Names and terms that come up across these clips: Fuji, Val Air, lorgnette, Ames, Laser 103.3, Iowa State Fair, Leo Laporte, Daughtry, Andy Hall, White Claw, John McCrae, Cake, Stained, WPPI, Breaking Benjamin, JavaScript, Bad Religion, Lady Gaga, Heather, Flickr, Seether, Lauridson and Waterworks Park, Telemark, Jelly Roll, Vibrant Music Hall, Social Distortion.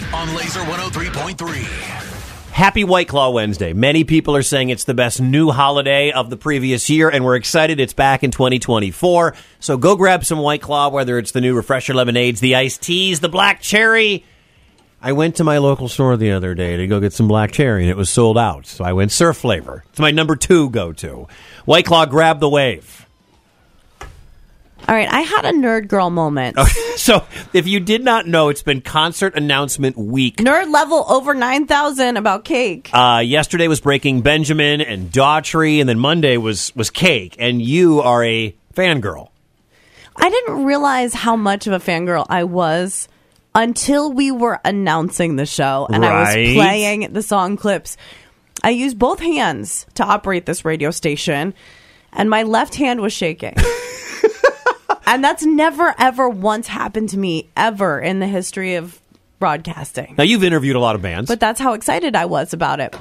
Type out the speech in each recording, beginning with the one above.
Hit on Laser 103.3. Happy White Claw Wednesday. Many people are saying it's the best new holiday of the previous year, and we're excited it's back in 2024. So go grab some White Claw, whether it's the new refresher lemonades, the iced teas, the black cherry. I went to my local store the other day to go get some black cherry, and it was sold out. So I went surf flavor. It's my number 2 go-to. White Claw, grab the wave. All right, I had a nerd girl moment. So, if you did not know, it's been concert announcement week. Nerd level over 9,000 about Cake. Yesterday was Breaking Benjamin and Daughtry, and then Monday was Cake. And you are a fangirl. I didn't realize how much of a fangirl I was until we were announcing the show, and right. I was playing the song clips. I used both hands to operate this radio station, and my left hand was shaking. And that's never, ever once happened to me, ever, in the history of broadcasting. Now, you've interviewed a lot of bands. But that's how excited I was about it.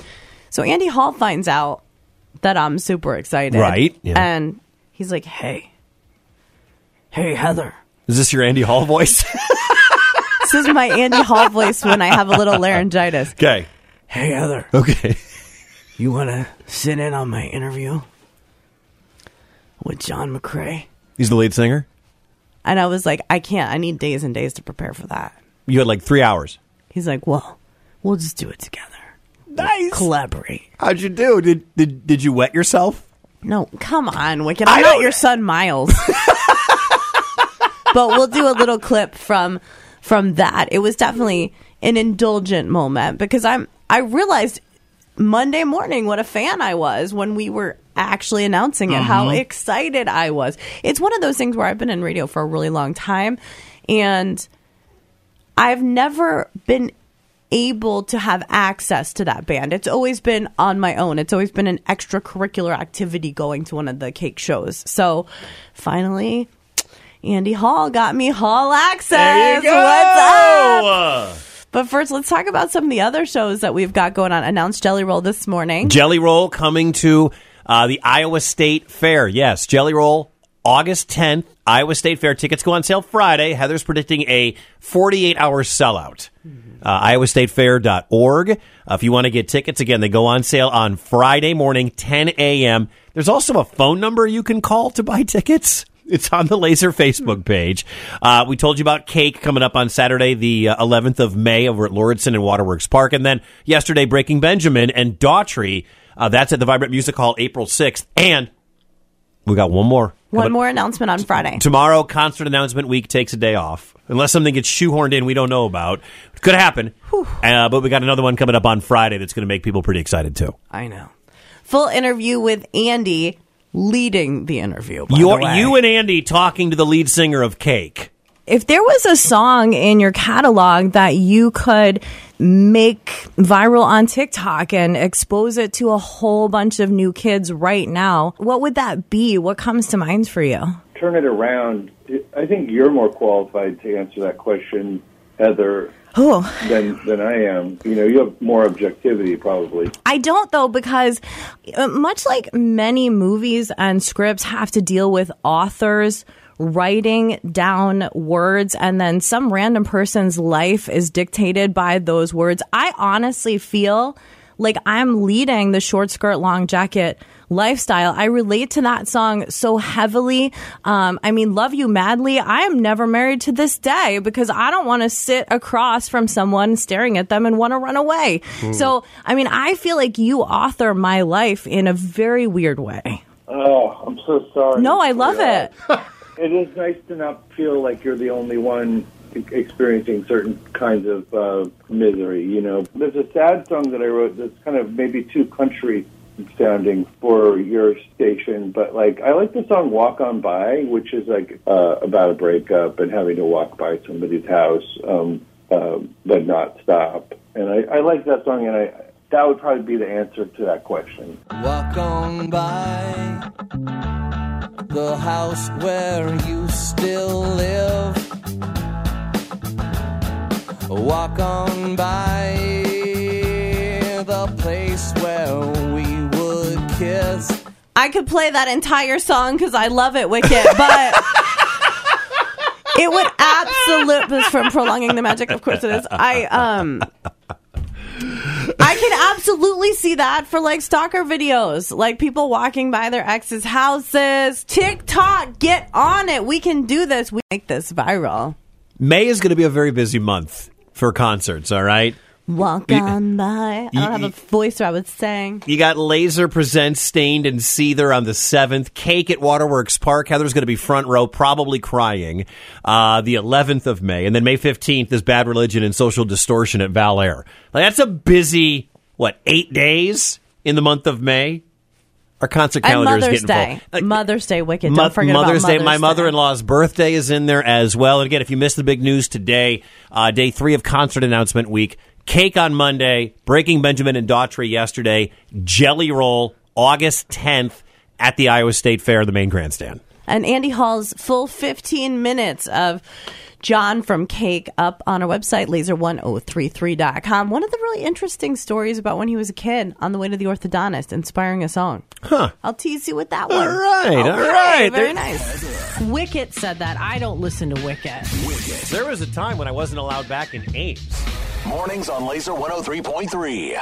So Andy Hall finds out that I'm super excited. Right. Yeah. And he's like, hey, Heather. Is this your Andy Hall voice? This is my Andy Hall voice when I have a little laryngitis. Okay. Hey, Heather. Okay. You want to sit in on my interview with John McCrae? He's the lead singer? And I was like, I can't. I need days and days to prepare for that. You had like 3 hours. He's like, well, we'll just do it together. Nice. We'll collaborate. How'd you do? Did you wet yourself? No, come on, Wicked. I'm not your son, Miles. But we'll do a little clip from that. It was definitely an indulgent moment because I realized Monday morning what a fan I was when we were actually announcing it, how excited I was. It's one of those things where I've been in radio for a really long time, and I've never been able to have access to that band. It's always been on my own. It's always been an extracurricular activity going to one of the Cake shows. So finally, Andy Hall got me Hall access. There you go. What's up? But first, let's talk about some of the other shows that we've got going on. Announced Jelly Roll this morning. Jelly Roll coming to the Iowa State Fair. Yes, Jelly Roll, August 10th, Iowa State Fair. Tickets go on sale Friday. Heather's predicting a 48-hour sellout. IowaStateFair.org. If you want to get tickets, again, they go on sale on Friday morning, 10 a.m. There's also a phone number you can call to buy tickets. It's on the Laser Facebook page. We told you about Cake coming up on Saturday, the 11th of May, over at Lauridson and Waterworks Park. And then yesterday, Breaking Benjamin and Daughtry. That's at the Vibrant Music Hall, April 6th. And we got one more. One more announcement on Friday. Tomorrow, concert announcement week takes a day off. Unless something gets shoehorned in we don't know about. It could happen. But we got another one coming up on Friday that's going to make people pretty excited, too. I know. Full interview with Andy leading the interview. You and Andy talking to the lead singer of Cake. If there was a song in your catalog that you could make viral on TikTok and expose it to a whole bunch of new kids right now, what would that be? What comes to mind for you? Turn it around. I think you're more qualified to answer that question, Heather, than I am. You know, you have more objectivity, probably. I don't, though, because much like many movies and scripts have to deal with authors writing down words, and then some random person's life is dictated by those words, I honestly feel like I'm leading the short skirt, long jacket lifestyle. I relate to that song so heavily. I mean, Love You Madly. I am never married to this day because I don't want to sit across from someone staring at them and want to run away. So, I mean, I feel like you author my life in a very weird way. Oh, I'm so sorry. No, I love it. It is nice to not feel like you're the only one experiencing certain kinds of misery, you know. There's a sad song that I wrote that's kind of maybe too country sounding for your station, but like I like the song Walk On By, which is like about a breakup and having to walk by somebody's house but not stop. And I like that song, and that would probably be the answer to that question. Walk on by the house where you still live. Walk on by the place where we would kiss. I could play that entire song because I love it, Wicked, but It would absolutely is from prolonging the magic. Of course it is. I can absolutely see that for like stalker videos, like people walking by their ex's houses. TikTok, get on it. We can do this. We make this viral. May is going to be a very busy month for concerts. All right. Walk on by. I don't have a voice, so I would sing. You got Laser Presents Stained and Seether on the 7th. Cake at Waterworks Park. Heather's going to be front row, probably crying, the 11th of May. And then May 15th is Bad Religion and Social Distortion at Val Air. Like, that's a busy, 8 days in the month of May? Our concert calendar is getting full. Mother's Day, wicked. Don't forget about Mother's Day. My mother-in-law's birthday is in there as well. And again, if you missed the big news today, day 3 of concert announcement week, Cake on Monday, Breaking Benjamin and Daughtry yesterday, Jelly Roll August 10th at the Iowa State Fair, the main grandstand. And Andy Hall's full 15 minutes of John from Cake up on our website, laser103.3.com. One of the really interesting stories about when he was a kid on the way to the orthodontist, inspiring a song. Huh. I'll tease you with that one. All right. Very nice. Wicket said that. I don't listen to Wicket. There was a time when I wasn't allowed back in Ames. Mornings on Laser 103.3.